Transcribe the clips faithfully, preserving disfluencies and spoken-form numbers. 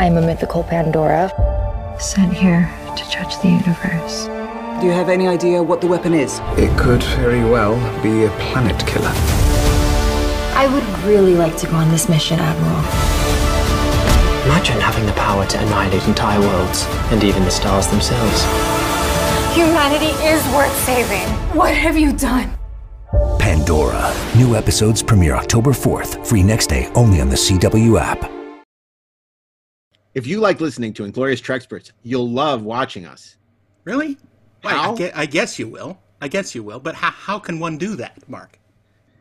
I'm a mythical Pandora, sent here to judge the universe. Do you have any idea what the weapon is? It could very well be a planet killer. I would really like to go on this mission, Admiral. Imagine having the power to annihilate entire worlds, and even the stars themselves. Humanity is worth saving. What have you done? Pandora. New episodes premiere October fourth. Free next day, only on the C W app. If you like listening to Inglorious Treksperts, you'll love watching us. Really? How? Wait, I guess you will. I guess you will. But how, how can one do that, Mark?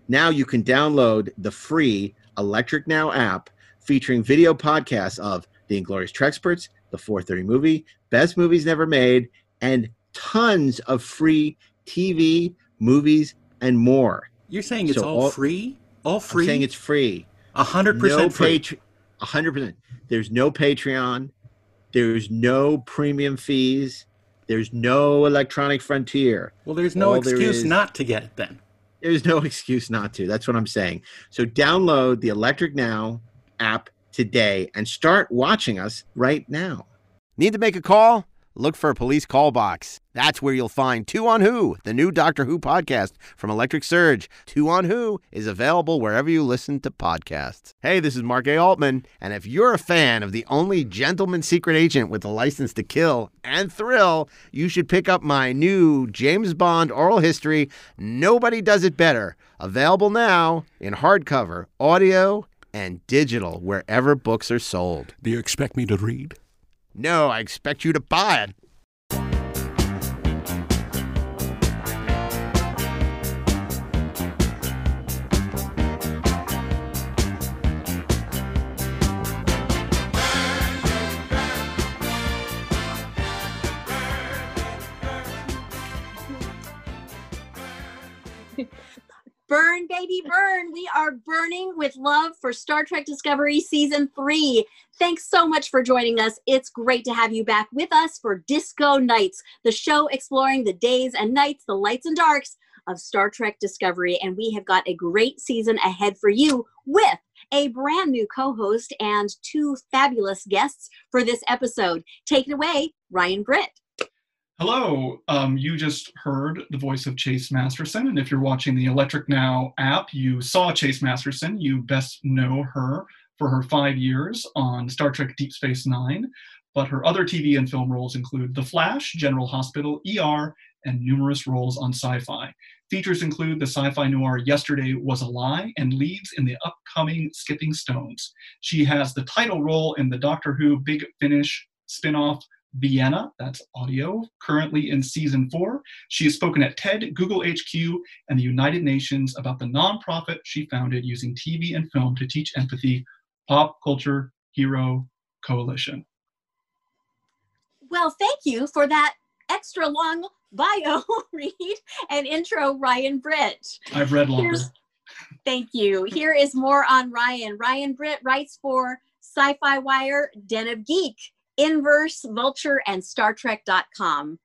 Now you can download the free Electric Now app, featuring video podcasts of The Inglorious Treksperts, The four thirty Movie, Best Movies Never Made, and tons of free T V, movies, and more. You're saying it's so all, all free? All free? I'm saying it's free. one hundred percent no free. Patri- one hundred percent. There's no Patreon. There's no premium fees. There's no Electronic Frontier. Well, there's no all excuse there is, not to get it then. There's no excuse not to. That's what I'm saying. So download the Electric Now app today and start watching us right now. Need to make a call? Look for a police call box. That's where you'll find Two on Who, the new Doctor Who podcast from Electric Surge. Two on Who is available wherever you listen to podcasts. Hey, this is Mark A. Altman, and if you're a fan of the only gentleman secret agent with a license to kill and thrill, you should pick up my new James Bond oral history, Nobody Does It Better, available now in hardcover, audio, and digital, wherever books are sold. Do you expect me to read? No, I expect you to buy it. Burn, baby, burn. We are burning with love for Star Trek Discovery Season three. Thanks so much for joining us. It's great to have you back with us for Disco Nights, the show exploring the days and nights, the lights and darks of Star Trek Discovery. And we have got a great season ahead for you with a brand new co-host and two fabulous guests for this episode. Take it away, Ryan Britt. Hello, um, you just heard the voice of Chase Masterson, and if you're watching the Electric Now app, you saw Chase Masterson. You best know her for her five years on Star Trek Deep Space Nine, but her other T V and film roles include The Flash, General Hospital, E R, and numerous roles on Sci-Fi. Features include the sci-fi noir Yesterday Was a Lie and leads in the upcoming Skipping Stones. She has the title role in the Doctor Who Big Finish spinoff, Vienna, that's audio, currently in season four. She has spoken at TED, Google H Q, and the United Nations about the nonprofit she founded using T V and film to teach empathy, Pop Culture Hero Coalition. Well, thank you for that extra long bio read and intro, Ryan Britt. I've read longer. Here's, thank you. Here is more on Ryan. Ryan Britt writes for Sci-Fi Wire, Den of Geek, Inverse, Vulture, and Star Trek dot com.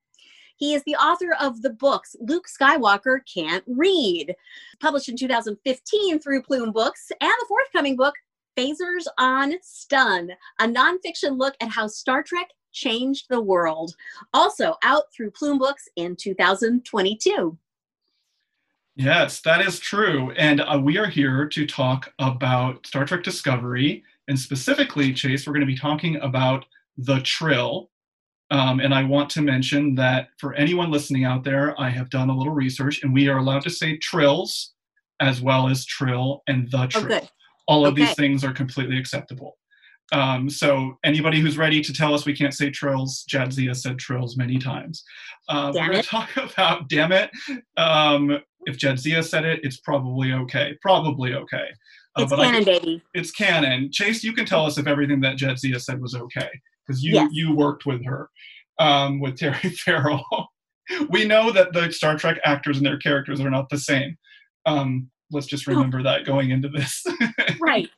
He is the author of the books Luke Skywalker Can't Read, published in two thousand fifteen through Plume Books, and the forthcoming book Phasers on Stun, a nonfiction look at how Star Trek changed the world, also out through Plume Books in two thousand twenty-two. Yes, that is true. And uh, we are here to talk about Star Trek Discovery, and specifically, Chase, we're going to be talking about the Trill. Um, and I want to mention that for anyone listening out there, I have done a little research, and we are allowed to say Trills as well as Trill and the Trill. Oh, All of okay. these things are completely acceptable. Um, so anybody who's ready to tell us we can't say Trills, Jadzia said Trills many times. Uh, we're going to talk about, damn it. Um, if Jadzia said it, it's probably okay. Probably okay. Uh, it's canon, I, baby. It's canon. Chase, you can tell us if everything that Jadzia said was okay, because you, yes. you worked with her, um, with Terry Farrell. We know that the Star Trek actors and their characters are not the same. Um, let's just remember oh. that going into this. Right.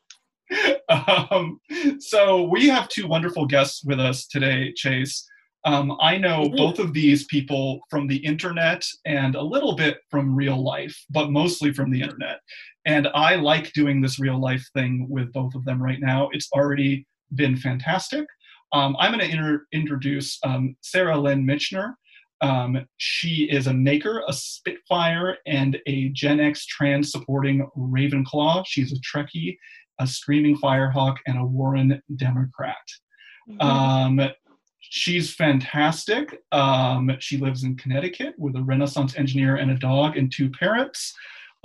Um, so we have two wonderful guests with us today, Chase. Um, I know mm-hmm. both of these people from the internet and a little bit from real life, but mostly from the internet. And I like doing this real life thing with both of them right now. It's already been fantastic. Um, I'm going to introduce um, Sarah Lynn Michener. Um, she is a maker, a Spitfire, and a Gen X trans supporting Ravenclaw. She's a Trekkie, a Screaming Firehawk, and a Warren Democrat. Mm-hmm. Um, she's fantastic. Um, she lives in Connecticut with a Renaissance engineer and a dog and two parrots.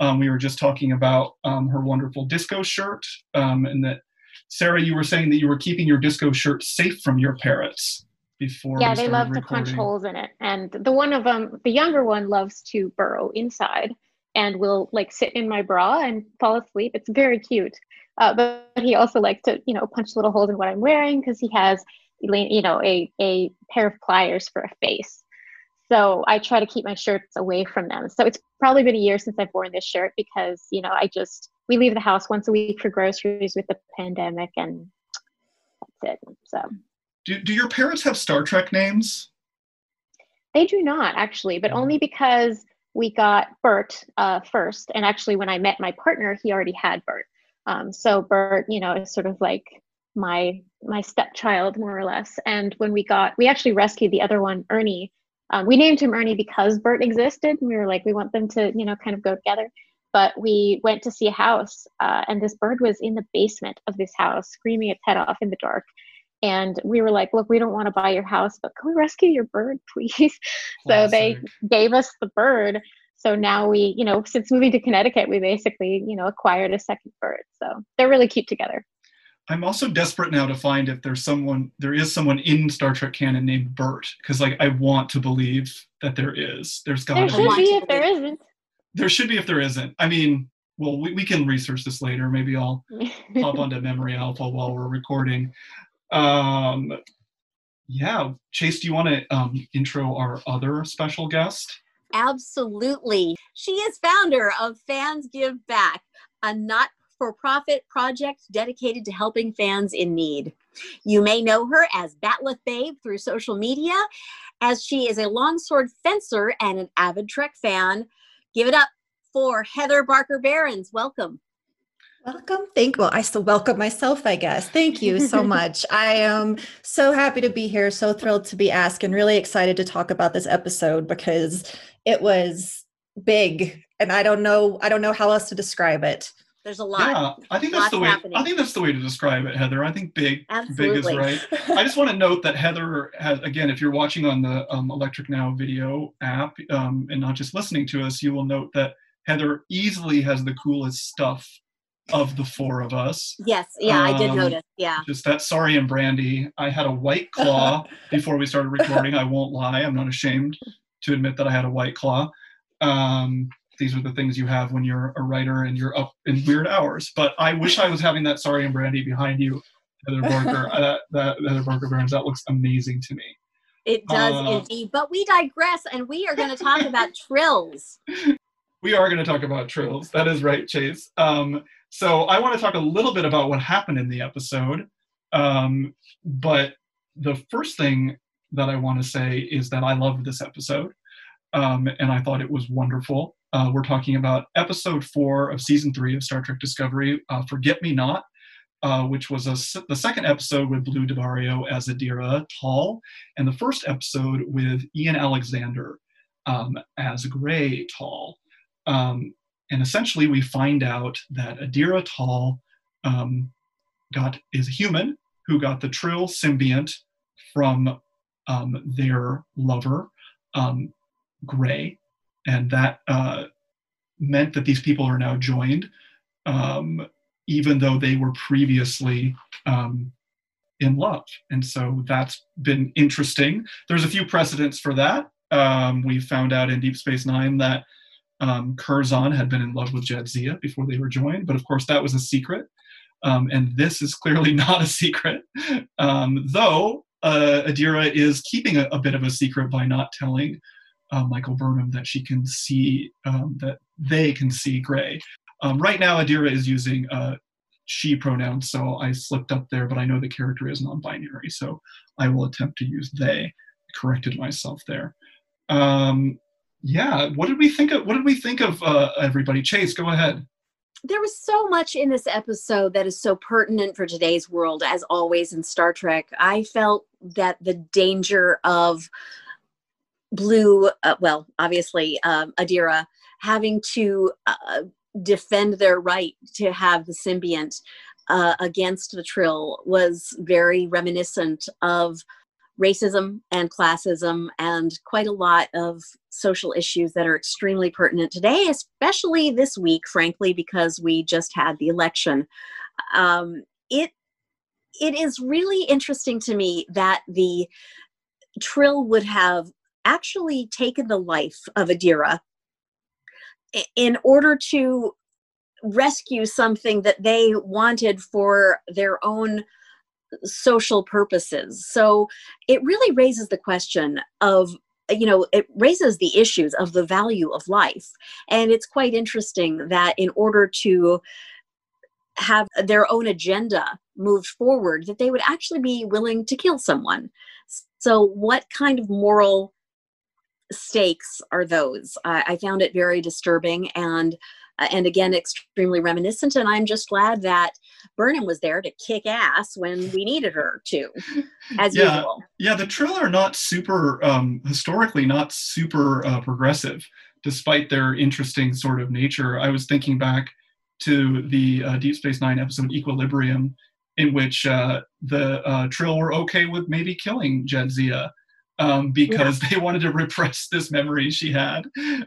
Um, we were just talking about um, her wonderful disco shirt, um, and that, Sarah, you were saying that you were keeping your disco shirt safe from your parrots before. Yeah, they love recording. To punch holes in it, and the one of them, the younger one, loves to burrow inside and will like sit in my bra and fall asleep. It's very cute. Uh, but, but he also likes to, you know, punch little holes in what I'm wearing because he has, you know, a a pair of pliers for a face. So I try to keep my shirts away from them. So it's probably been a year since I've worn this shirt because, you know, I just, we leave the house once a week for groceries with the pandemic, and that's it. So. Do, do your parents have Star Trek names? They do not, actually, but only because we got Bert uh, first. And actually, when I met my partner, he already had Bert. Um, so Bert, you know, is sort of like my my stepchild, more or less. And when we got, we actually rescued the other one, Ernie. Um, we named him Ernie because Bert existed. And we were like, we want them to, you know, kind of go together. But we went to see a house, uh, and this bird was in the basement of this house, screaming its head off in the dark. And we were like, look, we don't want to buy your house, but can we rescue your bird, please? So they gave us the bird. So now we, you know, since moving to Connecticut, we basically, you know, acquired a second bird. So they're really cute together. I'm also desperate now to find if there's someone, there is someone in Star Trek canon named Bert, because like I want to believe that there is. There's got to be. There should be if there isn't. There should be if there isn't. I mean, well, we, we can research this later. Maybe I'll pop onto Memory Alpha while we're recording. Um, yeah, Chase, do you want to um, intro our other special guest? Absolutely. She is founder of Fans Give Back, a not for-profit project dedicated to helping fans in need. You may know her as Batleth Babe through social media, as she is a longsword fencer and an avid Trek fan. Give it up for Heather Barker-Barons. Welcome. Welcome. Thank you. Well, I still welcome myself, I guess. Thank you so much. I am so happy to be here, so thrilled to be asked, and really excited to talk about this episode because it was big, and I don't know, I don't know how else to describe it. There's a lot. Yeah, I think that's the way. Happening. I think that's the way to describe it, Heather. I think big, Absolutely. big is right. I just want to note that Heather has, again, if you're watching on the um, Electric Now video app um, and not just listening to us, you will note that Heather easily has the coolest stuff of the four of us. Yes, yeah, um, I did notice. Yeah, just that. Sorry, and Brandy. I had a White Claw before we started recording. I won't lie. I'm not ashamed to admit that I had a White Claw. Um, These are the things you have when you're a writer and you're up in weird hours. But I wish I was having that Sorry and Brandy behind you, Heather Barker. uh, that, that Heather Barker-Barons, that looks amazing to me. It does uh, indeed. But we digress, and we are going to talk about trills. We are going to talk about trills. That is right, Chase. Um, so I want to talk a little bit about what happened in the episode. Um, but the first thing that I want to say is that I loved this episode, um, and I thought it was wonderful. Uh, we're talking about episode four of season three of Star Trek Discovery, uh, Forget Me Not, uh, which was a, the second episode with Blu del Barrio as Adira Tal, and the first episode with Ian Alexander um, as Gray Tal. Um, and essentially we find out that Adira Tal um, got, is a human who got the Trill symbiont from um, their lover, um, Gray. And that uh, meant that these people are now joined, um, even though they were previously um, in love. And so that's been interesting. There's a few precedents for that. Um, we found out in Deep Space Nine that um, Curzon had been in love with Jadzia before they were joined. But of course, that was a secret. Um, and this is clearly not a secret, um, though uh, Adira is keeping a, a bit of a secret by not telling Uh, Michael Burnham that she can see, um, that they can see Gray. Um, right now, Adira is using uh, she pronouns, so I slipped up there, but I know the character is non-binary, so I will attempt to use they. Corrected myself there. Um, yeah, what did we think of? What did we think of uh, everybody? Chase, go ahead. there was so much in this episode that is so pertinent for today's world, as always in Star Trek. I felt that the danger of Blu, uh, well, obviously, um, Adira, having to uh, defend their right to have the symbiont uh, against the Trill was very reminiscent of racism and classism and quite a lot of social issues that are extremely pertinent today, especially this week, frankly, because we just had the election. Um, it it is really interesting to me that the Trill would have actually taken the life of Adira in order to rescue something that they wanted for their own social purposes. So it really raises the question of, you know, it raises the issues of the value of life. And it's quite interesting that in order to have their own agenda moved forward, that they would actually be willing to kill someone. So what kind of moral stakes are those? I, I found it very disturbing and And again, extremely reminiscent. And I'm just glad that Burnham was there to kick ass when we needed her to, as yeah, usual. Yeah, the Trill are not super, um, historically not super uh, progressive, despite their interesting sort of nature. I was thinking back to the uh, Deep Space Nine episode Equilibrium, in which uh, the uh, Trill were okay with maybe killing Jadzia Um, because yeah. they wanted to repress this memory she had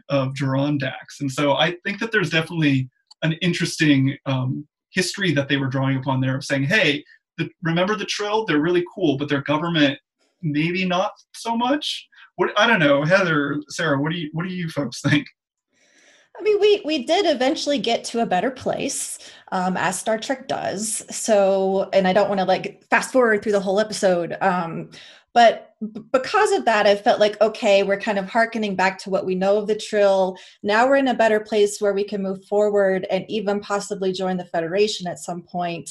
of Geron Dax. And so I think that there's definitely an interesting um, history that they were drawing upon there of saying, hey, the, remember the Trill? They're really cool, but their government, maybe not so much. What, I don't know. Heather, Sarah, what do you, what do you folks think? I mean, we we did eventually get to a better place, um, as Star Trek does. So, and I don't want to like fast forward through the whole episode, um, but because of that, I felt like, okay, we're kind of hearkening back to what we know of the Trill. Now we're in a better place where we can move forward and even possibly join the Federation at some point.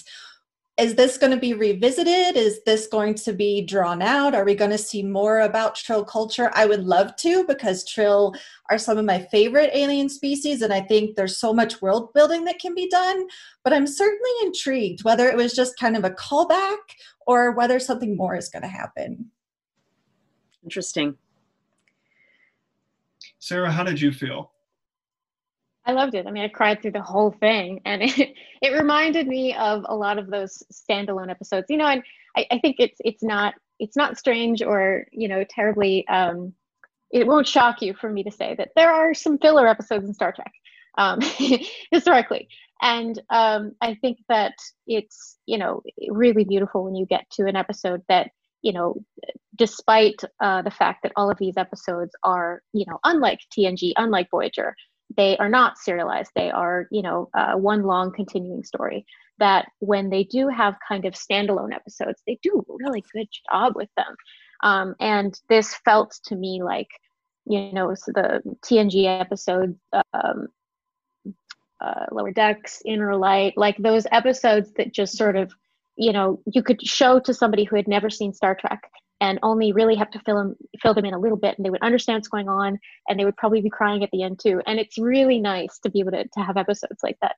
Is this going to be revisited? Is this going to be drawn out? Are we going to see more about Trill culture? I would love to, because Trill are some of my favorite alien species, and I think there's so much world building that can be done. But I'm certainly intrigued whether it was just kind of a callback or whether something more is going to happen. Interesting. Sarah, how did you feel? I loved it. I mean, I cried through the whole thing, and it, it reminded me of a lot of those standalone episodes, you know, and I, I think it's it's not it's not strange or, you know, terribly, um, it won't shock you for me to say that there are some filler episodes in Star Trek, um, historically. And um, I think that it's, you know, really beautiful when you get to an episode that, you know, despite uh, the fact that all of these episodes are, you know, unlike T N G, unlike Voyager, they are not serialized. They are, you know, uh, one long continuing story, that when they do have kind of standalone episodes, they do a really good job with them. Um, and this felt to me like, you know, so the T N G episode, um, uh, Lower Decks, Inner Light, like those episodes that just sort of, you know, you could show to somebody who had never seen Star Trek and only really have to fill them, fill them in a little bit, and they would understand what's going on, and they would probably be crying at the end too. And it's really nice to be able to, to have episodes like that.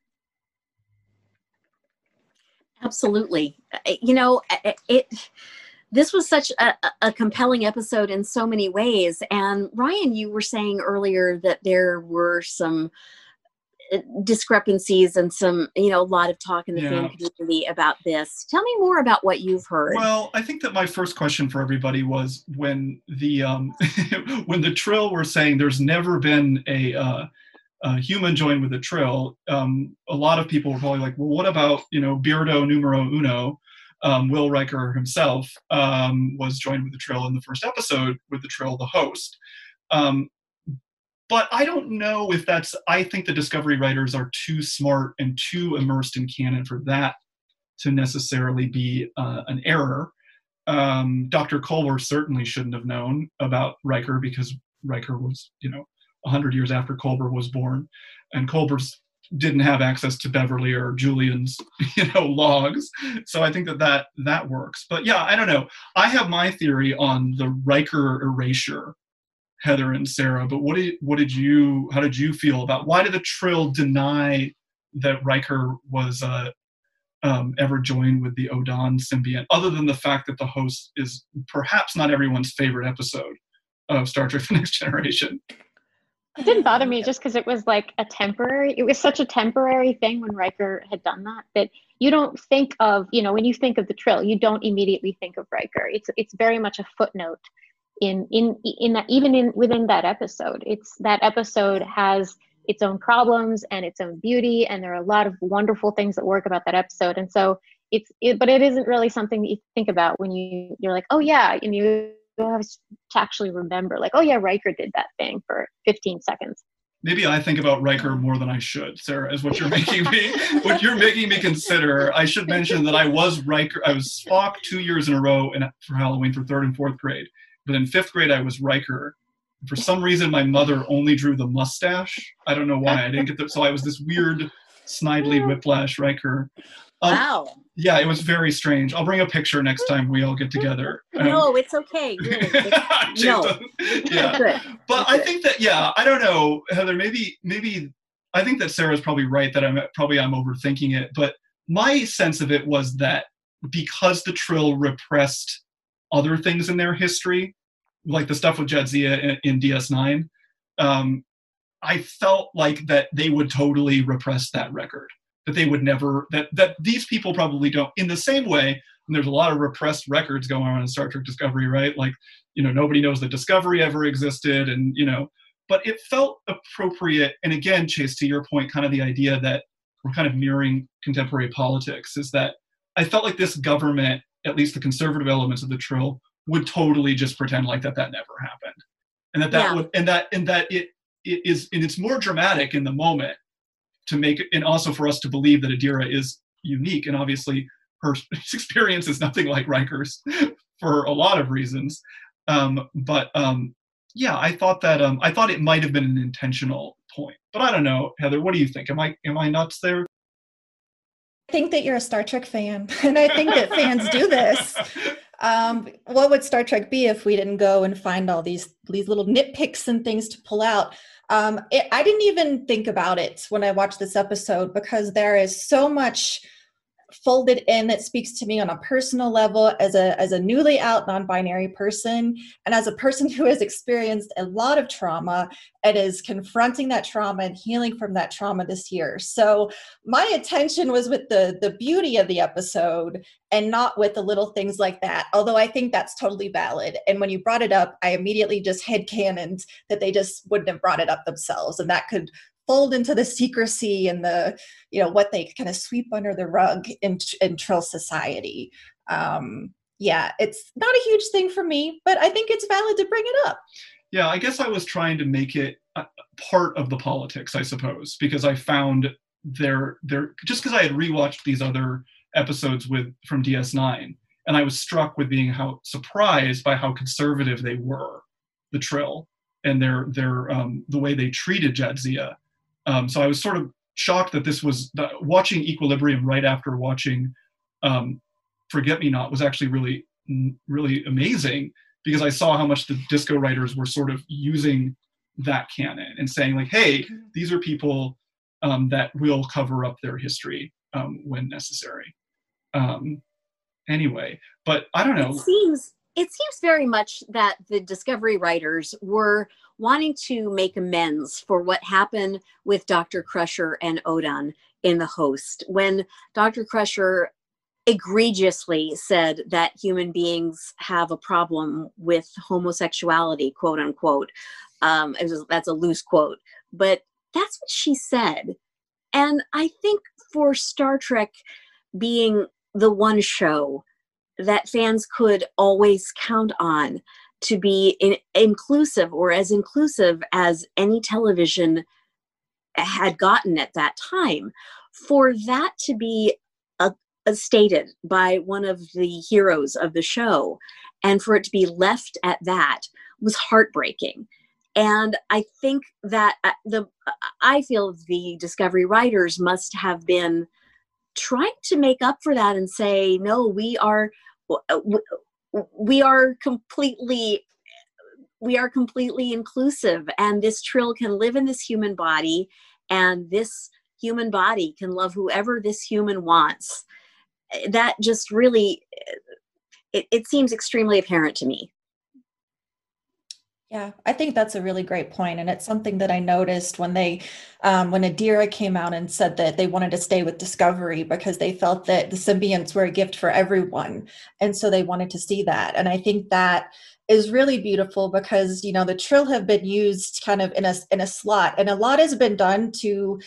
Absolutely. You know, it, it this was such a, a compelling episode in so many ways. And Ryan, you were saying earlier that there were some discrepancies and some, you know, a lot of talk in the yeah. fan community about this. Tell me more about what you've heard. Well, I think that my first question for everybody was when the um, when the Trill were saying there's never been a, uh, a human joined with a Trill. Um, a lot of people were probably like, well, what about, you know, Beardo numero uno? Um, Will Riker himself um, was joined with the Trill in the first episode with the Trill, The Host. Um, But I don't know if that's, I think the Discovery writers are too smart and too immersed in canon for that to necessarily be uh, an error. Um, Doctor Culver certainly shouldn't have known about Riker, because Riker was, you know, one hundred years after Culver was born, and Culver didn't have access to Beverly or Julian's, you know, logs. So I think that, that that works. But yeah, I don't know. I have my theory on the Riker erasure, Heather and Sarah, but what did what did you how did you feel about, why did the Trill deny that Riker was uh, um, ever joined with the Odan symbiont, other than the fact that The Host is perhaps not everyone's favorite episode of Star Trek The Next Generation. It didn't bother me just because it was like a temporary, it was such a temporary thing when Riker had done that, that you don't think of, you know, when you think of the Trill, you don't immediately think of Riker. It's it's very much a footnote in, in, in that, even in within that episode. It's that episode has its own problems and its own beauty, and there are a lot of wonderful things that work about that episode. And so it's, it, but it isn't really something that you think about when you, you're like, oh yeah, and you, You'll have to actually remember, like, oh yeah, Riker did that thing for fifteen seconds. Maybe I think about Riker more than I should, Sarah, is what you're making me, what you're making me consider. I should mention that I was Riker, I was Spock two years in a row in, for Halloween for third and fourth grade. But in fifth grade, I was Riker. For some reason, my mother only drew the mustache. I don't know why, I didn't get the, so I was this weird, snidely whiplash Riker. Um, wow. Yeah, it was very strange. I'll bring a picture next time we all get together. Um, no, it's okay. Really. It's, no. Yeah. Good. But it's I good. think that, yeah, I don't know, Heather, maybe, maybe I think that Sarah's probably right that I'm probably I'm overthinking it. But my sense of it was that because the Trill repressed other things in their history, like the stuff with Jadzia in, in D S nine, um, I felt like that they would totally repress that record. That they would never, that that these people probably don't. In the same way, and there's a lot of repressed records going on in Star Trek Discovery, right? Like, you know, nobody knows that Discovery ever existed, and, you know, but it felt appropriate. And again, Chase, to your point, kind of the idea that we're kind of mirroring contemporary politics is that I felt like this government, at least the conservative elements of the Trill, would totally just pretend like that that never happened. And that that yeah. would, and that, and that it, it is, and it's more dramatic in the moment, to make, and also for us to believe that Adira is unique. And obviously her experience is nothing like Riker's for a lot of reasons. Um, but um, yeah, I thought that, um, I thought it might've been an intentional point, but I don't know, Heather, what do you think? Am I, am I nuts there? I think that you're a Star Trek fan, and I think that fans do this. Um, what would Star Trek be if we didn't go and find all these, these little nitpicks and things to pull out? Um, it, I didn't even think about it when I watched this episode, because there is so much folded in that speaks to me on a personal level as a, as a newly out non-binary person, and as a person who has experienced a lot of trauma and is confronting that trauma and healing from that trauma this year. So my attention was with the, the beauty of the episode and not with the little things like that. Although I think that's totally valid. And when you brought it up, I immediately just headcanoned that they just wouldn't have brought it up themselves. And that could fold into the secrecy and the, you know, what they kind of sweep under the rug in, in Trill society. Um, yeah, it's not a huge thing for me, but I think it's valid to bring it up. Yeah, I guess I was trying to make it a part of the politics, I suppose, because I found there, there just because I had rewatched these other episodes with from D S nine, and I was struck with being how surprised by how conservative they were, the Trill, and their their um, the way they treated Jadzia. Um, so I was sort of shocked that this was, that watching Equilibrium right after watching um, Forget Me Not was actually really, really amazing, because I saw how much the disco writers were sort of using that canon and saying like, hey, these are people um, that will cover up their history um, when necessary. Um, anyway, but I don't know. It seems, it seems very much that the Discovery writers were wanting to make amends for what happened with Doctor Crusher and Odan in The Host, when Doctor Crusher egregiously said that human beings have a problem with homosexuality, quote unquote. Um, it was, that's a loose quote, but that's what she said. And I think for Star Trek being the one show that fans could always count on, to be in, inclusive or as inclusive as any television had gotten at that time, for that to be a, a stated by one of the heroes of the show and for it to be left at that was heartbreaking. And I think that the, I feel the Discovery writers must have been trying to make up for that and say, no, we are, we, We are completely, we are completely inclusive, and this Trill can live in this human body, and this human body can love whoever this human wants. That just really, it, it seems extremely apparent to me. Yeah, I think that's a really great point. And it's something that I noticed when they, um, when Adira came out and said that they wanted to stay with Discovery because they felt that the symbionts were a gift for everyone. And so they wanted to see that. And I think that is really beautiful because, you know, the Trill have been used kind of in a, in a slot, and a lot has been done to,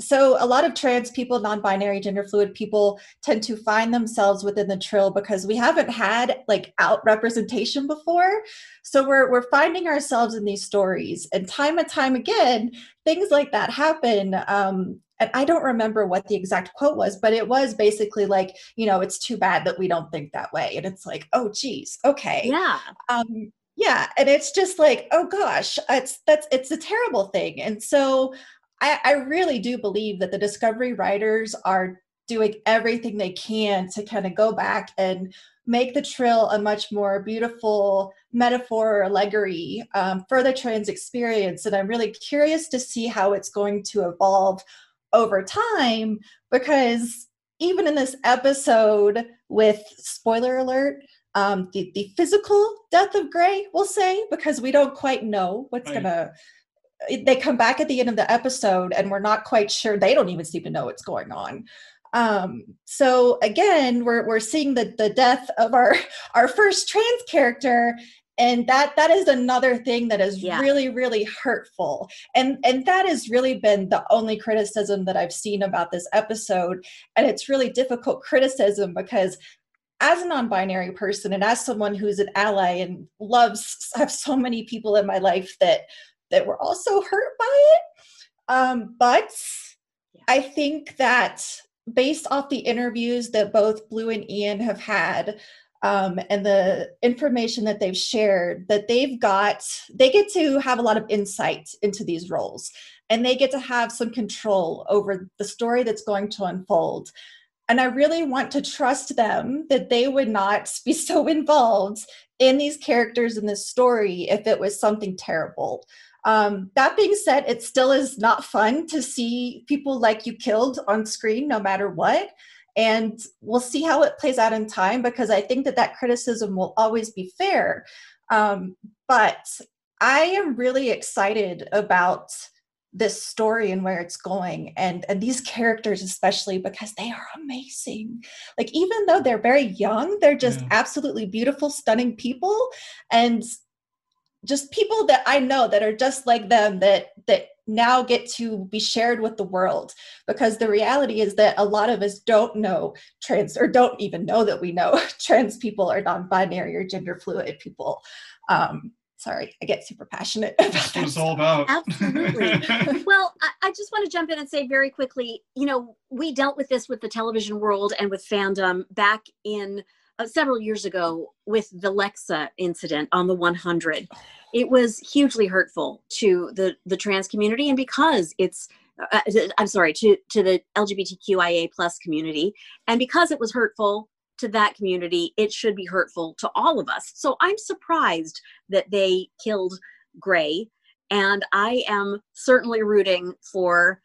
so a lot of trans people, non-binary, gender fluid people tend to find themselves within the Trill because we haven't had like out representation before. So we're, we're finding ourselves in these stories, and time and time again, things like that happen. Um, and I don't remember what the exact quote was, but it was basically like, you know, it's too bad that we don't think that way. And it's like, oh geez. Okay. Yeah. Um, yeah. And it's just like, oh gosh, it's, that's, it's a terrible thing. And so I, I really do believe that the Discovery writers are doing everything they can to kind of go back and make the Trill a much more beautiful metaphor or allegory um, for the trans experience. And I'm really curious to see how it's going to evolve over time, because even in this episode with, spoiler alert, um, the, the physical death of Gray, we'll say, because we don't quite know what's right. going to They come back at the end of the episode and we're not quite sure. They don't even seem to know what's going on. Um, so again, we're we're seeing the, the death of our, our first trans character. And that that is another thing that is yeah. really, really hurtful. And and that has really been the only criticism that I've seen about this episode. And it's really difficult criticism because as a non-binary person and as someone who's an ally and loves, I have so many people in my life that that were also hurt by it. Um, but yeah. I think that based off the interviews that both Blu and Ian have had um, and the information that they've shared, that they've got, they get to have a lot of insight into these roles, and they get to have some control over the story that's going to unfold. And I really want to trust them that they would not be so involved in these characters in this story if it was something terrible. Um, that being said, it still is not fun to see people like you killed on screen, no matter what. And we'll see how it plays out in time, because I think that that criticism will always be fair. Um, but I am really excited about this story and where it's going, and and these characters especially, because they are amazing. Like, even though they're very young, they're just yeah. absolutely beautiful, stunning people, and just people that I know that are just like them that that now get to be shared with the world, because the reality is that a lot of us don't know trans, or don't even know that we know trans people or non-binary or gender fluid people. Um, Sorry, I get super passionate about That's what it's all about. Absolutely. Well, I, I just want to jump in and say very quickly, you know, we dealt with this with the television world and with fandom back in uh, several years ago with the Lexa incident on the one hundred. It was hugely hurtful to the, the trans community, and because it's, uh, I'm sorry, to, to the L G B T Q I A plus community, and because it was hurtful to that community, it should be hurtful to all of us. So I'm surprised that they killed Gray, and I am certainly rooting for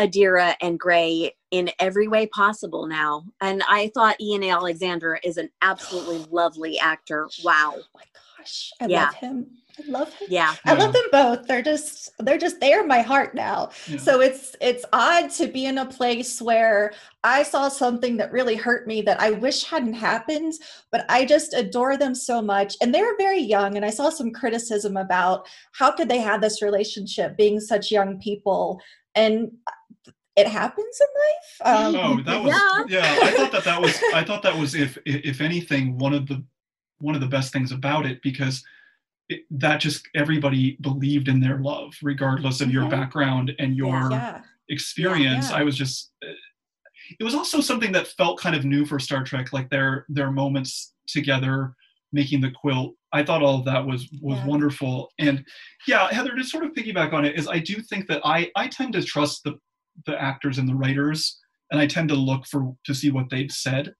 Adira and Gray in every way possible now. And I thought Ian Alexander is an absolutely lovely actor. Wow. Oh my gosh, I yeah. love him. I love him. Yeah. I love them both. They're just, they're just, they are my heart now. Yeah. So it's, it's odd to be in a place where I saw something that really hurt me that I wish hadn't happened, but I just adore them so much. And they're very young. And I saw some criticism about how could they have this relationship being such young people, and it happens in life. Um, no, that was, yeah. yeah, I thought that that was, I thought that was, if, if anything, one of the, one of the best things about it, because It, that just everybody believed in their love, regardless of your background and your yeah. experience. Yeah, yeah. I was just, it was also something that felt kind of new for Star Trek, like their their moments together, making the quilt. I thought all of that was was yeah. wonderful. And yeah, Heather, to sort of piggyback on it, is I do think that I I tend to trust the the actors and the writers, and I tend to look for to see what they've said.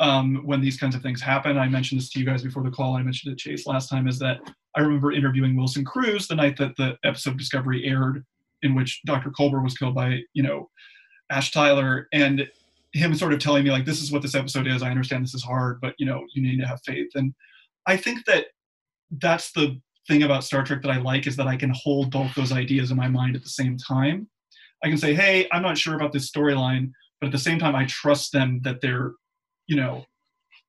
Um, when these kinds of things happen. I mentioned this to you guys before the call, I mentioned it to Chase last time, is that I remember interviewing Wilson Cruz the night that the episode Discovery aired, in which Doctor Culber was killed by, you know, Ash Tyler, and him sort of telling me, like, this is what this episode is. I understand this is hard, but, you know, you need to have faith. And I think that that's the thing about Star Trek that I like, is that I can hold both those ideas in my mind at the same time. I can say, hey, I'm not sure about this storyline, but at the same time, I trust them that they're, you know,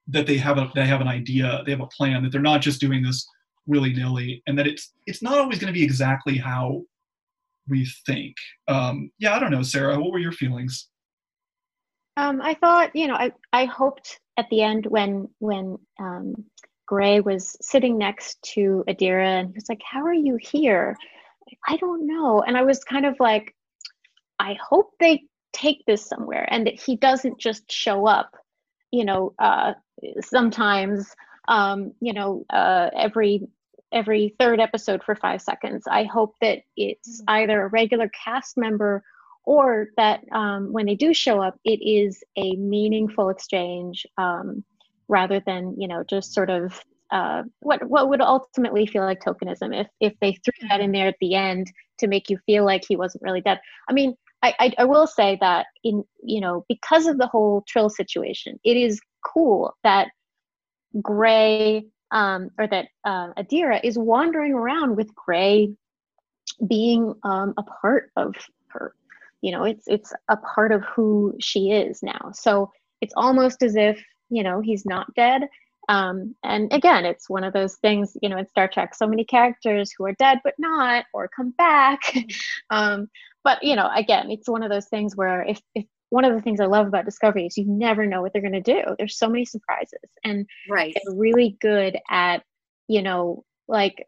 that they have a, they have an idea, they have a plan, that they're not just doing this willy-nilly, and that it's, it's not always going to be exactly how we think. Um, yeah, I don't know, Sarah, what were your feelings? Um, I thought, you know, I, I hoped at the end when, when um, Gray was sitting next to Adira and he was like, how are you here? I don't know. And I was kind of like, I hope they take this somewhere and that he doesn't just show up, you know, uh, sometimes, um, you know, uh, every, every third episode for five seconds. I hope that it's either a regular cast member or that um, when they do show up, it is a meaningful exchange um, rather than, you know, just sort of uh, what what would ultimately feel like tokenism if, if they threw that in there at the end to make you feel like he wasn't really dead. I mean, I, I, I will say that, in you know, because of the whole Trill situation, it is cool that Gray um, or that uh, Adira is wandering around with Gray being um, a part of her. You know, it's it's a part of who she is now. So it's almost as if, you know, he's not dead. Um, and again, it's one of those things, you know, in Star Trek, so many characters who are dead but not, or come back. um, but, you know, again, it's one of those things where if, if one of the things I love about Discovery is you never know what they're going to do. There's so many surprises. And right. They're really good at, you know, like,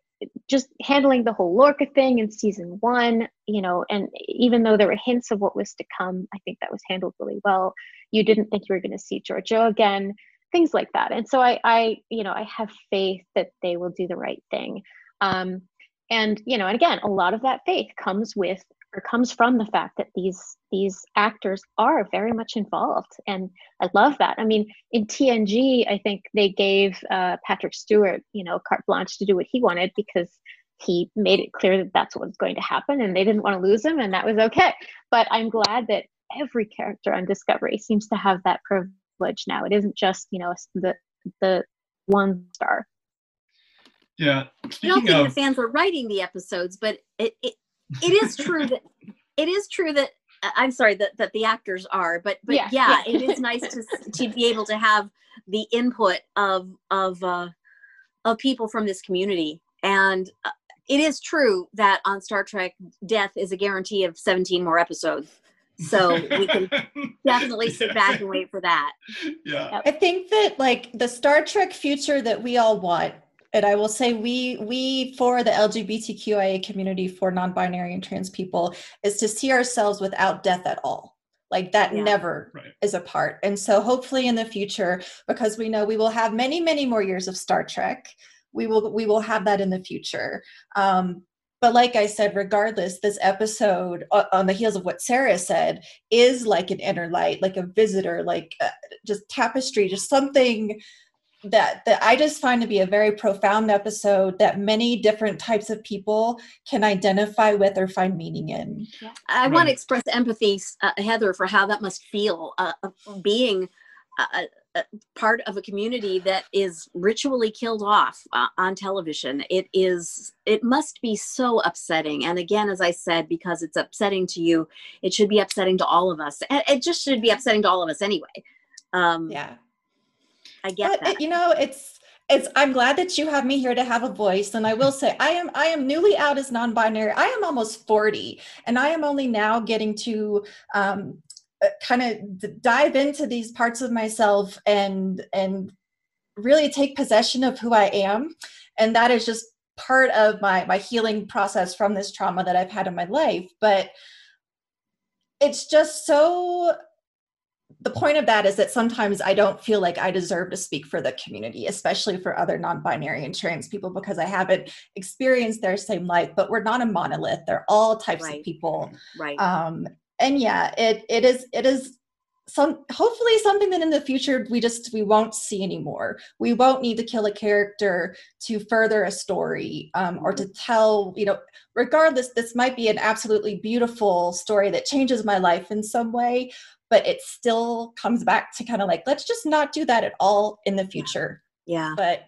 just handling the whole Lorca thing in season one, you know, and even though there were hints of what was to come, I think that was handled really well. You didn't think you were going to see Giorgio again, things like that. And so I, I, you know, I have faith that they will do the right thing. Um, and, you know, and again, a lot of that faith comes with, or comes from the fact that these, these actors are very much involved. And I love that. I mean, in T N G, I think they gave uh, Patrick Stewart, you know, carte blanche to do what he wanted because he made it clear that that's what was going to happen and they didn't want to lose him, and that was okay. But I'm glad that every character on Discovery seems to have that privilege now. It isn't just, you know, the, the one star. Yeah. Speaking I don't think of... the fans were writing the episodes, but it, it it is true that it is true that I'm sorry that, that the actors are, but but yeah, yeah, yeah. It is nice to to be able to have the input of of uh, of people from this community. And uh, it is true that on Star Trek, death is a guarantee of seventeen more episodes, so we can definitely sit yeah. back and wait for that. Yeah, yep. I think that like the Star Trek future that we all want. And I will say we, we for the L G B T Q I A community, for non-binary and trans people, is to see ourselves without death at all. Like that yeah. never right. is a part. And so hopefully in the future, because we know we will have many, many more years of Star Trek, we will, we will have that in the future. Um, but like I said, regardless, this episode uh, on the heels of what Sarah said is like an inner light, like a visitor, like uh, just tapestry, just something That, that I just find to be a very profound episode that many different types of people can identify with or find meaning in. Yeah. I right. want to express empathy, uh, Heather, for how that must feel, uh, being a, a part of a community that is ritually killed off uh, on television. It is, it must be so upsetting. And again, as I said, because it's upsetting to you, it should be upsetting to all of us. It just should be upsetting to all of us anyway. Um, yeah. I get but, that. You know, it's, it's, I'm glad that you have me here to have a voice. And I will say, I am, I am newly out as non-binary. I am almost forty and I am only now getting to, um, kind of dive into these parts of myself and, and really take possession of who I am. And that is just part of my, my healing process from this trauma that I've had in my life. But it's just so, the point of that is that sometimes I don't feel like I deserve to speak for the community, especially for other non-binary and trans people, because I haven't experienced their same life, but we're not a monolith. They're all types right. of people. Right. Um, and yeah, it, it is, it is some hopefully something that in the future we just we won't see anymore. We won't need to kill a character to further a story, um, or to tell, you know, regardless, this might be an absolutely beautiful story that changes my life in some way, but it still comes back to kind of like, let's just not do that at all in the future. Yeah. But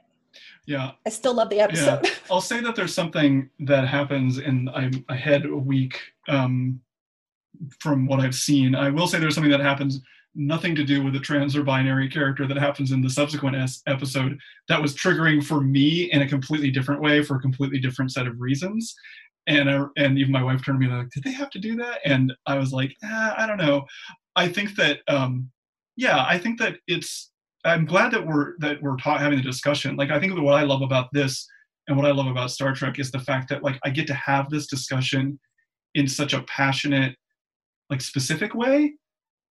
yeah, I still love the episode. Yeah. I'll say that there's something that happens in I, I had a week um, from what I've seen. I will say there's something that happens, nothing to do with a trans or binary character, that happens in the subsequent es- episode that was triggering for me in a completely different way for a completely different set of reasons. And I, and even my wife turned to me like, did they have to do that? And I was like, ah, I don't know. I think that, um, yeah, I think that it's, I'm glad that we're that we're ta- having a discussion. Like, I think that what I love about this and what I love about Star Trek is the fact that, like, I get to have this discussion in such a passionate, like, specific way,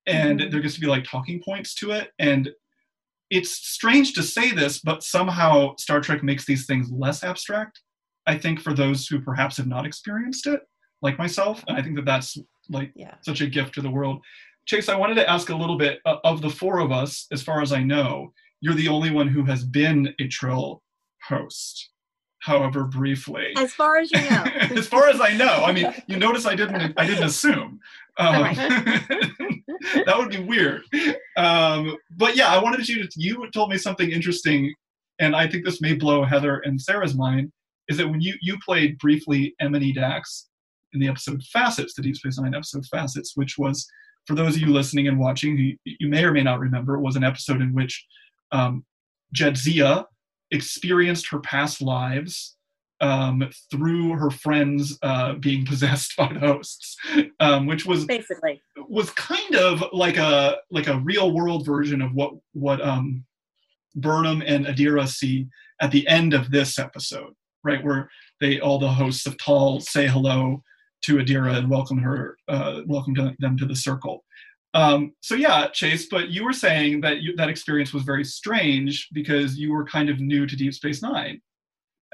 and mm-hmm. there gets to be, like, talking points to it. And it's strange to say this, but somehow Star Trek makes these things less abstract, I think, for those who perhaps have not experienced it, like myself. And I think that that's, like, yeah. such a gift to the world. Chase, I wanted to ask a little bit, uh, of the four of us, as far as I know, you're the only one who has been a Trill host, however briefly. As far as you know. As far as I know. I mean, you notice I didn't I didn't assume. Um, right. That would be weird. Um, but yeah, I wanted you to, you told me something interesting, and I think this may blow Heather and Sarah's mind, is that when you, you played briefly Emony Dax in the episode Facets, the Deep Space Nine episode Facets, which was, for those of you listening and watching, you, you may or may not remember, it was an episode in which um, Jadzia experienced her past lives um, through her friends uh, being possessed by the hosts, um, which was basically was kind of like a like a real world version of what what um, Burnham and Adira see at the end of this episode, right, where they all the hosts of Tal say hello to Adira and welcome her, uh, welcome to them to the circle. Um, so yeah, Chase, but you were saying that you, that experience was very strange because you were kind of new to Deep Space Nine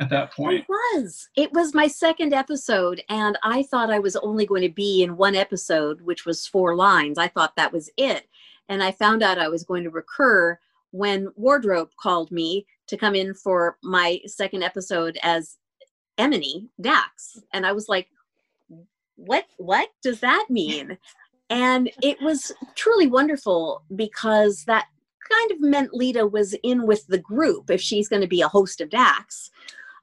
at that point. It was. It was my second episode, and I thought I was only going to be in one episode, which was four lines. I thought that was it. And I found out I was going to recur when Wardrobe called me to come in for my second episode as Emony Dax. And I was like, What what does that mean? And it was truly wonderful because that kind of meant Lita was in with the group if she's going to be a host of Dax.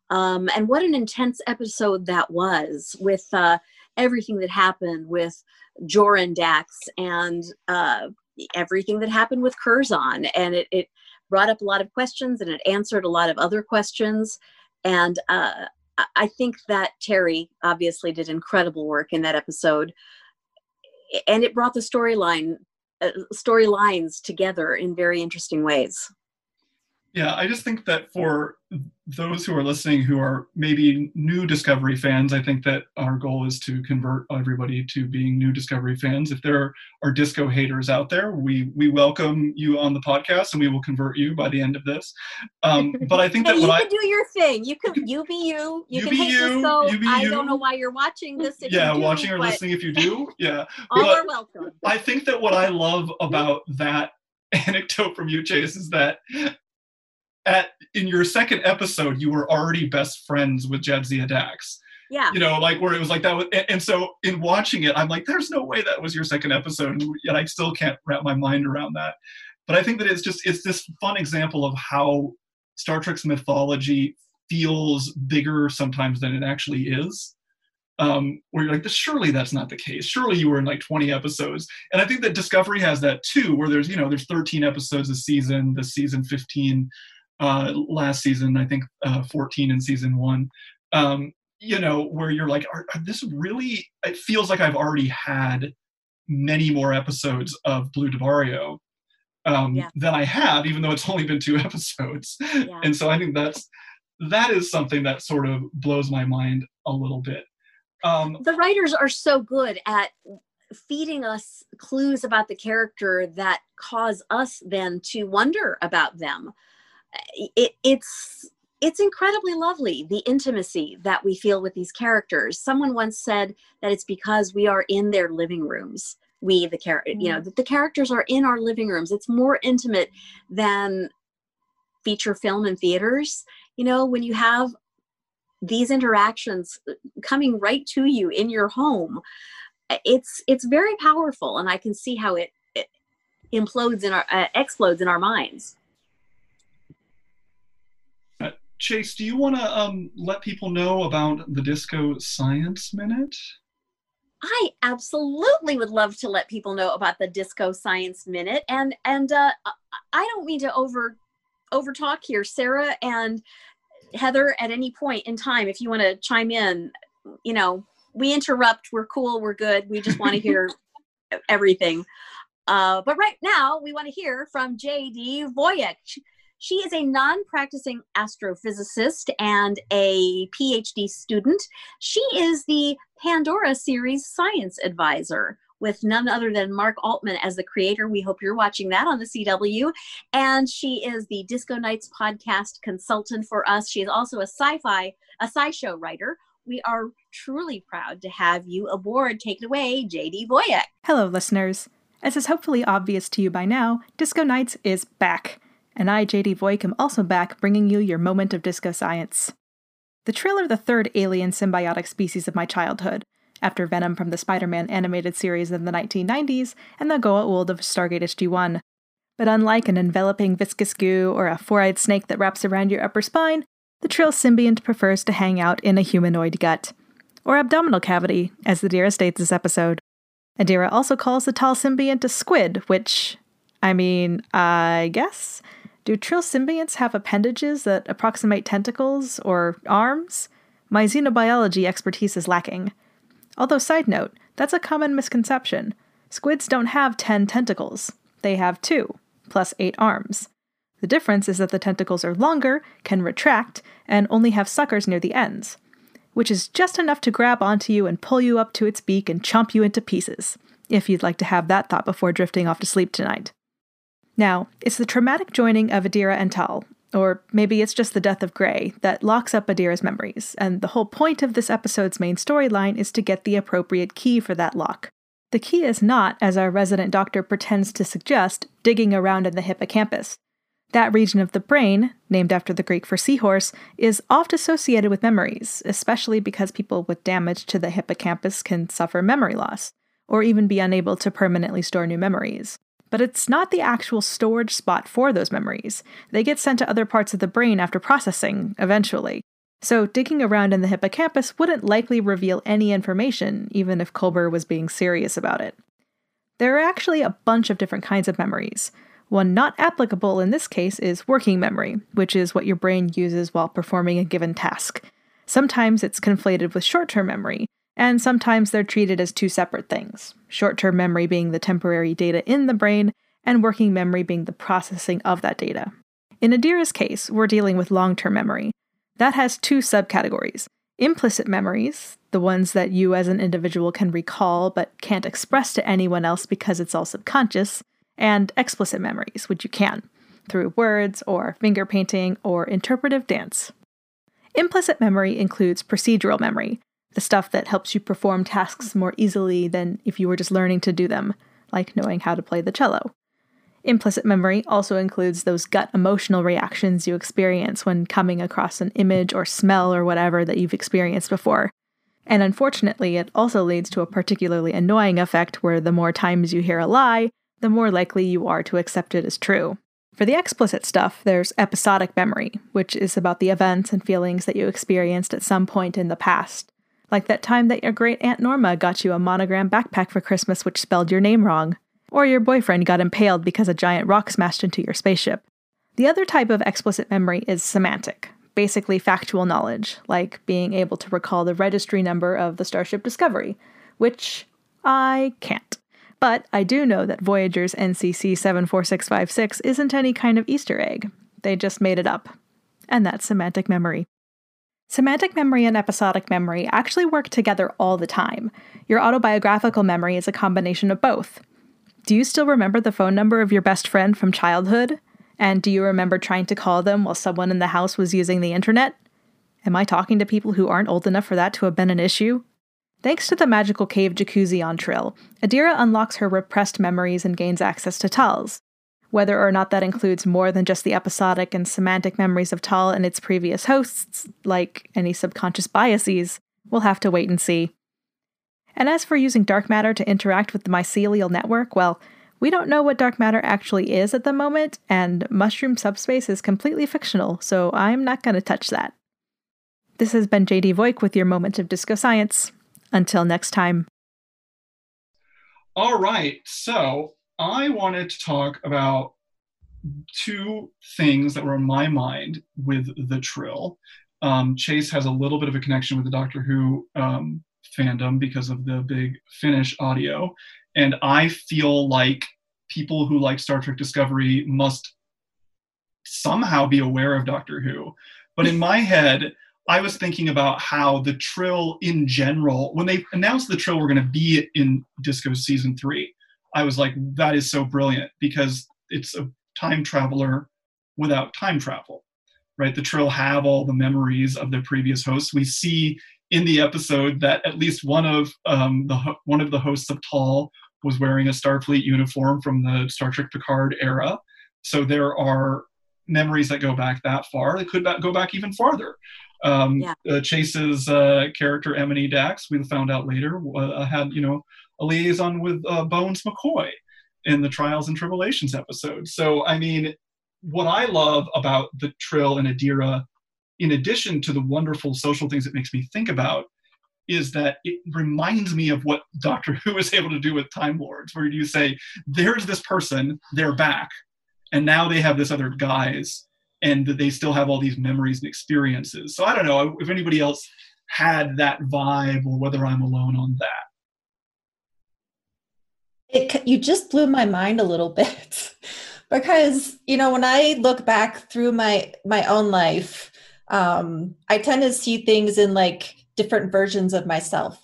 Um, and what an intense episode that was with uh, everything that happened with Joran Dax and uh, everything that happened with Curzon. And it, it brought up a lot of questions and it answered a lot of other questions. And uh I think that Terry obviously did incredible work in that episode, and it brought the storyline uh, storylines together in very interesting ways. Yeah, I just think that for those who are listening who are maybe new Discovery fans, I think that our goal is to convert everybody to being new Discovery fans. If there are disco haters out there, we we welcome you on the podcast, and we will convert you by the end of this. Um, but I think that hey, what you I, can do your thing. You can you be you. You, you can be hate you. Disco. You be I you. don't know why you're watching this. If yeah, you do, watching or listening if you do. Yeah, all but are welcome. I think that what I love about that anecdote from you, Chase, is that. At, in your second episode, you were already best friends with Jadzia Dax. Yeah. You know, like where it was like that. Was, and, and so in watching it, I'm like, there's no way that was your second episode. And yet I still can't wrap my mind around that. But I think that it's just, it's this fun example of how Star Trek's mythology feels bigger sometimes than it actually is. Um, where you're like, surely that's not the case. Surely you were in like twenty episodes. And I think that Discovery has that too, where there's, you know, there's thirteen episodes a season, the season fifteen Uh, last season, I think uh, fourteen in season one, um, you know, where you're like, are, are this really, it feels like I've already had many more episodes of Blu del Barrio um, yeah. than I have, even though it's only been two episodes. Yeah. And so I think that's, that is something that sort of blows my mind a little bit. Um, the writers are so good at feeding us clues about the character that cause us then to wonder about them. It, it's it's incredibly lovely, the intimacy that we feel with these characters. Someone once said that it's because we are in their living rooms. we, the character, mm-hmm. you know, the, the characters are in our living rooms. It's more intimate than feature film and theaters. You know, when you have these interactions coming right to you in your home, it's, it's very powerful. And I can see how it, it implodes in our, uh, explodes in our minds. Uh, Chase, do you want to um, let people know about the Disco Science Minute? I absolutely would love to let people know about the Disco Science Minute. And, and uh, I don't mean to over, over talk here, Sarah and Heather, at any point in time, if you want to chime in, you know, we interrupt, we're cool, we're good, we just want to hear everything. Uh, but right now, we want to hear from J D Voyek. She is a non-practicing astrophysicist and a PhD student. She is the Pandora series science advisor with none other than Mark Altman as the creator. We hope you're watching that on the C W. And she is the Disco Nights podcast consultant for us. She is also a sci-fi, a sci-show writer. We are truly proud to have you aboard. Take it away, J D Voyek. Hello, listeners. As is hopefully obvious to you by now, Disco Nights is back. And I, J D Voyek, am also back bringing you your moment of disco science. The Trill are the third alien symbiotic species of my childhood, after Venom from the Spider-Man animated series in the nineteen nineties and the Goa'uld of Stargate S G one. But unlike an enveloping viscous goo or a four-eyed snake that wraps around your upper spine, the Trill symbiont prefers to hang out in a humanoid gut, or abdominal cavity, as Adira states this episode. Adira also calls the Tal symbiont a squid, which, I mean, I guess? Do Trill symbionts have appendages that approximate tentacles or arms? My xenobiology expertise is lacking. Although, side note, that's a common misconception. Squids don't have ten tentacles. They have two, plus eight arms. The difference is that the tentacles are longer, can retract, and only have suckers near the ends, which is just enough to grab onto you and pull you up to its beak and chomp you into pieces, if you'd like to have that thought before drifting off to sleep tonight. Now, it's the traumatic joining of Adira and Tal, or maybe it's just the death of Gray, that locks up Adira's memories, and the whole point of this episode's main storyline is to get the appropriate key for that lock. The key is not, as our resident doctor pretends to suggest, digging around in the hippocampus. That region of the brain, named after the Greek for seahorse, is oft associated with memories, especially because people with damage to the hippocampus can suffer memory loss, or even be unable to permanently store new memories. But it's not the actual storage spot for those memories. They get sent to other parts of the brain after processing, eventually. So digging around in the hippocampus wouldn't likely reveal any information, even if Culber was being serious about it. There are actually a bunch of different kinds of memories. One not applicable in this case is working memory, which is what your brain uses while performing a given task. Sometimes it's conflated with short-term memory, and sometimes they're treated as two separate things, short-term memory being the temporary data in the brain, and working memory being the processing of that data. In Adira's case, we're dealing with long-term memory. That has two subcategories, implicit memories, the ones that you as an individual can recall but can't express to anyone else because it's all subconscious, and explicit memories, which you can, through words or finger painting or interpretive dance. Implicit memory includes procedural memory, the stuff that helps you perform tasks more easily than if you were just learning to do them, like knowing how to play the cello. Implicit memory also includes those gut emotional reactions you experience when coming across an image or smell or whatever that you've experienced before. And unfortunately, it also leads to a particularly annoying effect where the more times you hear a lie, the more likely you are to accept it as true. For the explicit stuff, there's episodic memory, which is about the events and feelings that you experienced at some point in the past. Like that time that your great Aunt Norma got you a monogram backpack for Christmas which spelled your name wrong, or your boyfriend got impaled because a giant rock smashed into your spaceship. The other type of explicit memory is semantic, basically factual knowledge, like being able to recall the registry number of the Starship Discovery, which I can't. But I do know that Voyager's N C C seven four six five six isn't any kind of Easter egg. They just made it up. And that's semantic memory. Semantic memory and episodic memory actually work together all the time. Your autobiographical memory is a combination of both. Do you still remember the phone number of your best friend from childhood? And do you remember trying to call them while someone in the house was using the internet? Am I talking to people who aren't old enough for that to have been an issue? Thanks to the magical cave jacuzzi on Trill, Adira unlocks her repressed memories and gains access to Tal's. Whether or not that includes more than just the episodic and semantic memories of Tal and its previous hosts, like any subconscious biases, we'll have to wait and see. And as for using dark matter to interact with the mycelial network, well, we don't know what dark matter actually is at the moment, and mushroom subspace is completely fictional, so I'm not going to touch that. This has been J D Voigt with your moment of disco science. Until next time. All right, so I wanted to talk about two things that were in my mind with the Trill. Um, Chase has a little bit of a connection with the Doctor Who um, fandom because of the Big Finish audio. And I feel like people who like Star Trek Discovery must somehow be aware of Doctor Who. But in my head, I was thinking about how the Trill in general, when they announced the Trill were going to be in Disco season three, I was like, that is so brilliant because it's a time traveler without time travel, right? The Trill have all the memories of their previous hosts. We see in the episode that at least one of um, the ho- one of the hosts of Tal was wearing a Starfleet uniform from the Star Trek Picard era. So there are memories that go back that far. They could not go back even farther. Um, yeah. uh, Chase's uh, character Emony Dax, we found out later, uh, had you know a liaison with uh, Bones McCoy in the Trials and Tribulations episode. So I mean, what I love about the Trill and Adira, in addition to the wonderful social things it makes me think about, is that it reminds me of what Doctor Who is able to do with Time Lords, where you say, "There's this person, they're back, and now they have this other guise." And that they still have all these memories and experiences. So I don't know if anybody else had that vibe or whether I'm alone on that. It, you just blew my mind a little bit because, you know, when I look back through my, my own life, um, I tend to see things in like different versions of myself.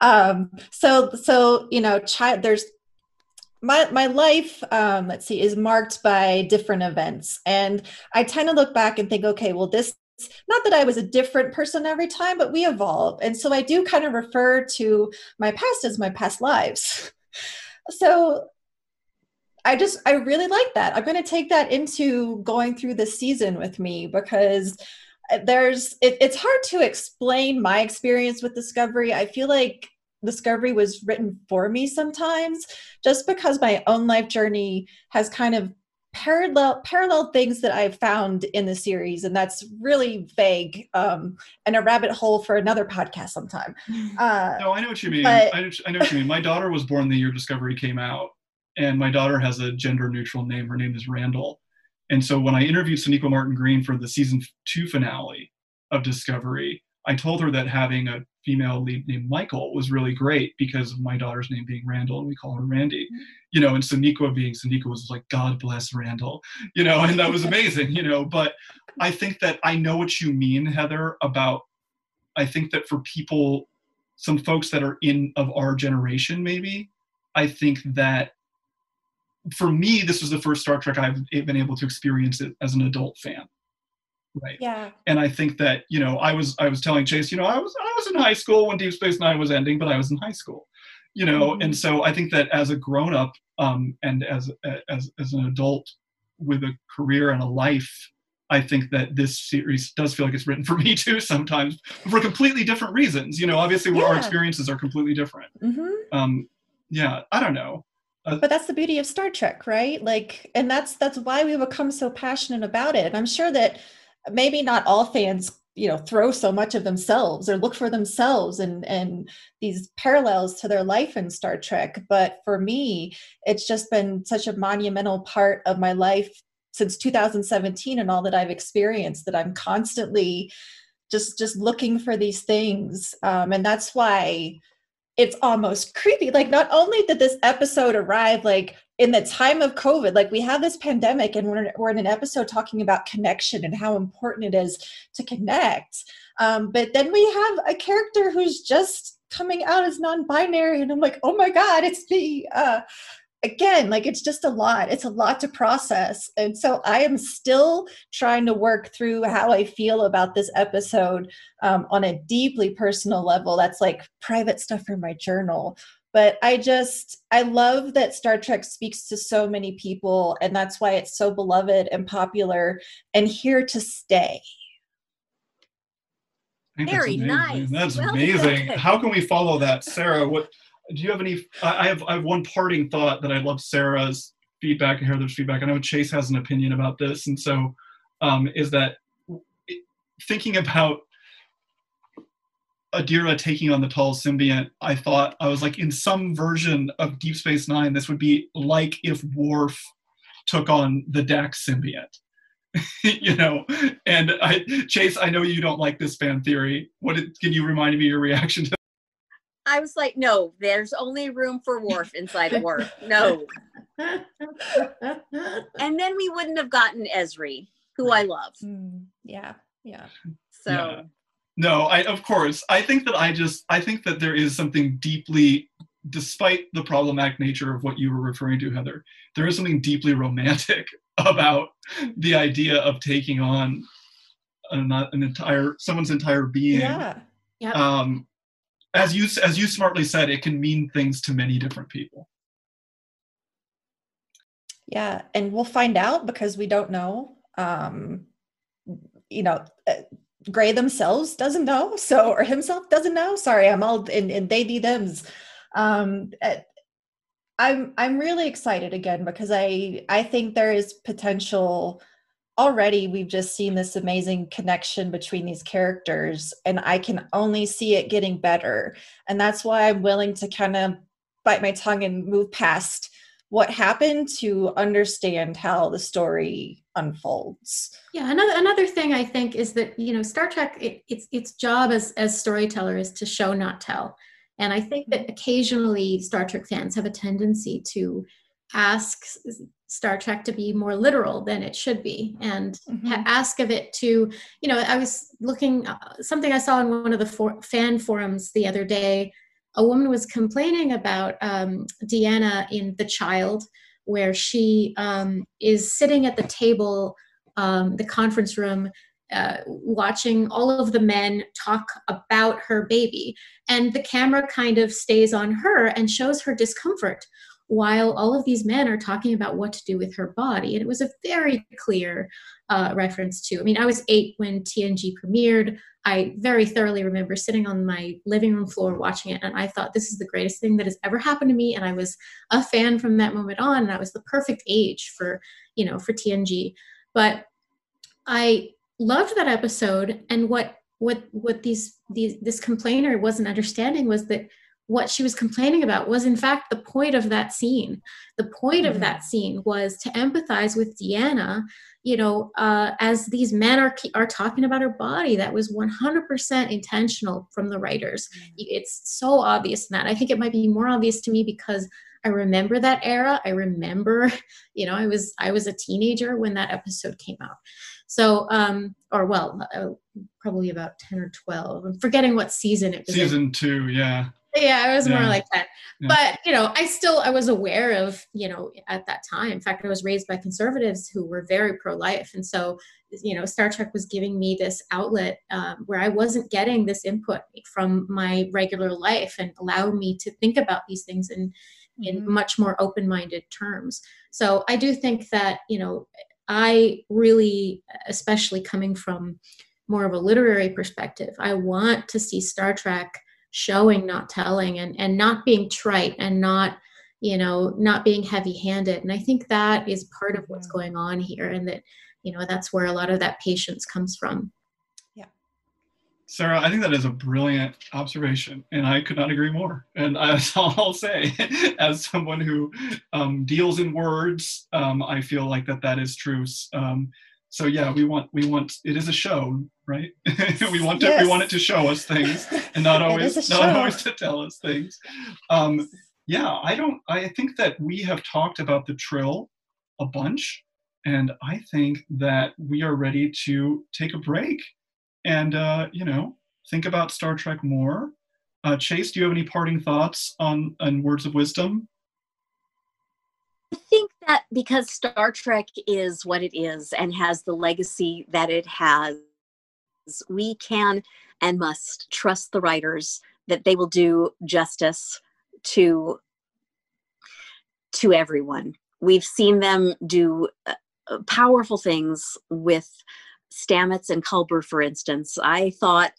Um, so, so, you know, child, there's, My my life, um, let's see, is marked by different events. And I tend to look back and think, okay, well, this, not that I was a different person every time, but we evolve. And so I do kind of refer to my past as my past lives. So I just, I really like that. I'm going to take that into going through this season with me because there's, it, it's hard to explain my experience with Discovery. I feel like Discovery was written for me sometimes just because my own life journey has kind of parallel parallel things that I've found in the series, and that's really vague um and a rabbit hole for another podcast sometime. Uh no, I know what you mean. But... I, I know what you mean. My daughter was born the year Discovery came out, and my daughter has a gender neutral name. Her name is Randall. And so when I interviewed Sonequa Martin Green for the season two finale of Discovery, I told her that having a female lead named Michael was really great because of my daughter's name being Randall and we call her Randy, you know, and Sonequa being Sonequa was like, God bless Randall, you know, and that was amazing, you know, but I think that I know what you mean, Heather, about, I think that for people, some folks that are in of our generation, maybe, I think that for me, this was the first Star Trek I've been able to experience it as an adult fan. Right. Yeah. And I think that, you know, I was I was telling Chase, you know, I was I was in high school when Deep Space Nine was ending, but I was in high school, you know, mm-hmm. And so I think that as a grown up um, and as, as as an adult with a career and a life, I think that this series does feel like it's written for me too sometimes for completely different reasons. You know, obviously yeah. Our experiences are completely different. Mm-hmm. Um, yeah, I don't know. Uh, but that's the beauty of Star Trek, right? Like, and that's that's why we become so passionate about it. And I'm sure that maybe not all fans, you know, throw so much of themselves or look for themselves and, and these parallels to their life in Star Trek. But for me, it's just been such a monumental part of my life since two thousand seventeen and all that I've experienced that I'm constantly just, just looking for these things. Um, and that's why it's almost creepy. Like, not only did this episode arrive, like, in the time of COVID, like we have this pandemic and we're, we're in an episode talking about connection and how important it is to connect. Um, but then we have a character who's just coming out as non-binary and I'm like, oh my God, it's me. Uh, again, like, it's just a lot. It's a lot to process. And so I am still trying to work through how I feel about this episode um, on a deeply personal level. That's like private stuff for my journal. But I just, I love that Star Trek speaks to so many people, and that's why it's so beloved and popular and here to stay. Very nice. That's well, amazing. How can we follow that? Sarah, what, do you have any, I have, I have one parting thought that I love Sarah's feedback and Heather's feedback. I know Chase has an opinion about this. And so um, is that thinking about Adira taking on the Tal symbiont, I thought, I was like, in some version of Deep Space Nine, this would be like if Worf took on the Dax symbiont, you know? And I, Chase, I know you don't like this fan theory. What did, can you remind me of your reaction to that? I was like, no, there's only room for Worf inside of Worf, no. And then we wouldn't have gotten Ezri, who I love. Mm, yeah, yeah. So. Yeah. No, I, of course. I think that I just, I think that there is something deeply, despite the problematic nature of what you were referring to, Heather, there is something deeply romantic about the idea of taking on an, an entire, someone's entire being. Yeah. Yep. Um, as you, as you smartly said, it can mean things to many different people. Yeah, and we'll find out because we don't know, um, you know, uh, Gray themselves doesn't know, so, or himself doesn't know. Sorry, I'm all in, in they, de, thems. Um, I'm, I'm really excited again because I, I think there is potential. Already we've just seen this amazing connection between these characters, and I can only see it getting better. And that's why I'm willing to kind of bite my tongue and move past what happened to understand how the story unfolds. Yeah, another another thing I think is that, you know, Star Trek, it, it's its job as as storyteller is to show, not tell. And I think that occasionally Star Trek fans have a tendency to ask Star Trek to be more literal than it should be, and mm-hmm. ask of it to, you know, I was looking, uh, something I saw in one of the for fan forums the other day. A woman was complaining about um, Deanna in The Child, where she um, is sitting at the table, um, the conference room, uh, watching all of the men talk about her baby. And the camera kind of stays on her and shows her discomfort while all of these men are talking about what to do with her body. And it was a very clear uh, reference to, I mean, I was eight when T N G premiered. I very thoroughly remember sitting on my living room floor watching it, and I thought, this is the greatest thing that has ever happened to me. And I was a fan from that moment on, and I was the perfect age for, you know, for T N G. But I loved that episode, and what what what these these this complainer wasn't understanding was that what she was complaining about was in fact the point of that scene. The point mm-hmm. of that scene was to empathize with Deanna, you know, uh, as these men are, are talking about her body. That was one hundred percent intentional from the writers. Mm-hmm. It's so obvious in that. I think it might be more obvious to me because I remember that era. I remember, you know, I was, I was a teenager when that episode came out. So, um, or well, uh, probably about ten or twelve. I'm forgetting what season it was. Season in. two, yeah. Yeah, it was yeah. more like that. Yeah. But, you know, I still, I was aware of, you know, at that time. In fact, I was raised by conservatives who were very pro-life. And so, you know, Star Trek was giving me this outlet um, where I wasn't getting this input from my regular life and allowed me to think about these things in, mm-hmm. in much more open-minded terms. So I do think that, you know, I really, especially coming from more of a literary perspective, I want to see Star Trek showing, not telling, and and not being trite, and not, you know, not being heavy-handed. And I think that is part of what's going on here, and that, you know, that's where a lot of that patience comes from. Yeah, Sarah, I think that is a brilliant observation, and I could not agree more. And that's all I'll say. As someone who um, deals in words, um, I feel like that that is true. Um, So yeah, we want, we want, it is a show, right? we want to, yes. we want it to show us things, and not always, not always to tell us things. Um, yeah, I don't, I think that we have talked about the Trill a bunch, and I think that we are ready to take a break and, uh, you know, think about Star Trek more. Uh, Chase, do you have any parting thoughts on, on words of wisdom? I think that because Star Trek is what it is and has the legacy that it has, we can and must trust the writers that they will do justice to, to everyone. We've seen them do uh, powerful things with Stamets and Culber, for instance. I thought,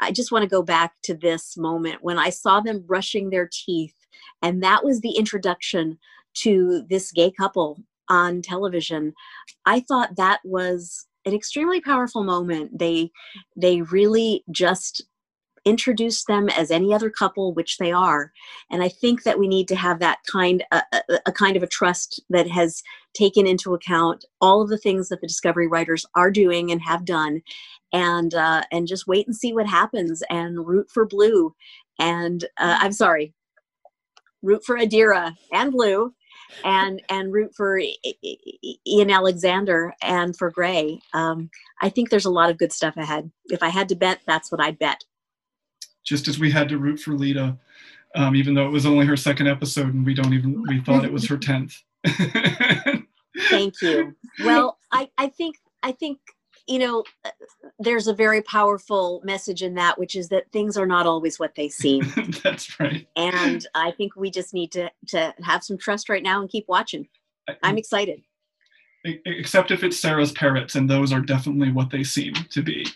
I just want to go back to this moment when I saw them brushing their teeth, and that was the introduction to this gay couple on television. I thought that was an extremely powerful moment. They they really just introduced them as any other couple, which they are. And I think that we need to have that kind uh, a kind of a trust that has taken into account all of the things that the Discovery writers are doing and have done, and uh, and just wait and see what happens and root for Blue, and uh, I'm sorry, root for Adira and Blue. And and root for Ian Alexander and for Gray. Um, I think there's a lot of good stuff ahead. If I had to bet, that's what I'd bet. Just as we had to root for Lita, um, even though it was only her second episode, and we don't even we thought it was her tenth. Thank you. Well, I I think I think you know there's a very powerful message in that, which is that things are not always what they seem. That's right. And I think we just need to to have some trust right now and keep watching. I, I'm excited. Except if it's Sarah's parrots, and those are definitely what they seem to be.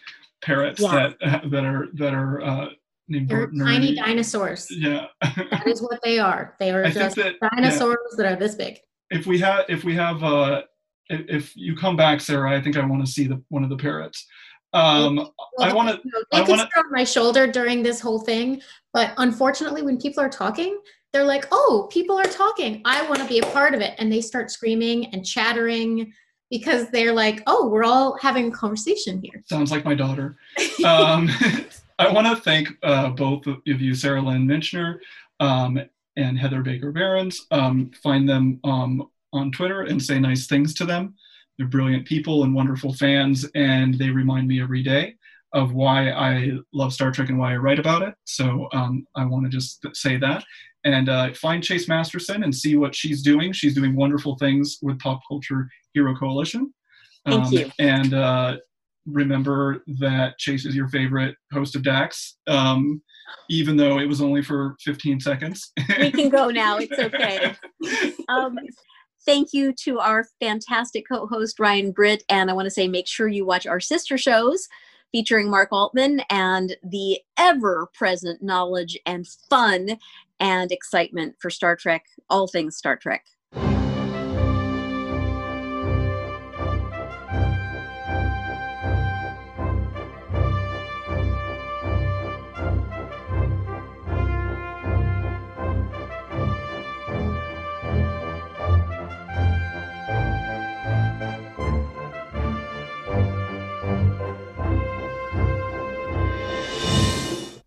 Parrots yeah. that uh, that are that are uh, named Bert and Ernie. Tiny dinosaurs. Yeah. That is what they are. They are I just that, dinosaurs yeah. that are this big. If we have if we have uh If you come back, Sarah, I think I want to see the, one of the parrots. Um, well, I want to. They could sit on my shoulder during this whole thing, but unfortunately, when people are talking, they're like, "Oh, people are talking. I want to be a part of it," and they start screaming and chattering because they're like, "Oh, we're all having a conversation here." Sounds like my daughter. um, I want to thank uh, both of you, Sarah Lynn Minchner um, and Heather Barker-Barons. Um, find them. Um, on Twitter and say nice things to them. They're brilliant people and wonderful fans, and they remind me every day of why I love Star Trek and why I write about it. So um, I want to just say that. And uh, find Chase Masterson and see what she's doing. She's doing wonderful things with Pop Culture Hero Coalition. Um, Thank you. And uh, remember that Chase is your favorite host of Dax, um, even though it was only for fifteen seconds. We can go now, it's okay. Um, Thank you to our fantastic co-host, Ryan Britt. And I want to say, make sure you watch our sister shows featuring Mark Altman and the ever-present knowledge and fun and excitement for Star Trek, all things Star Trek.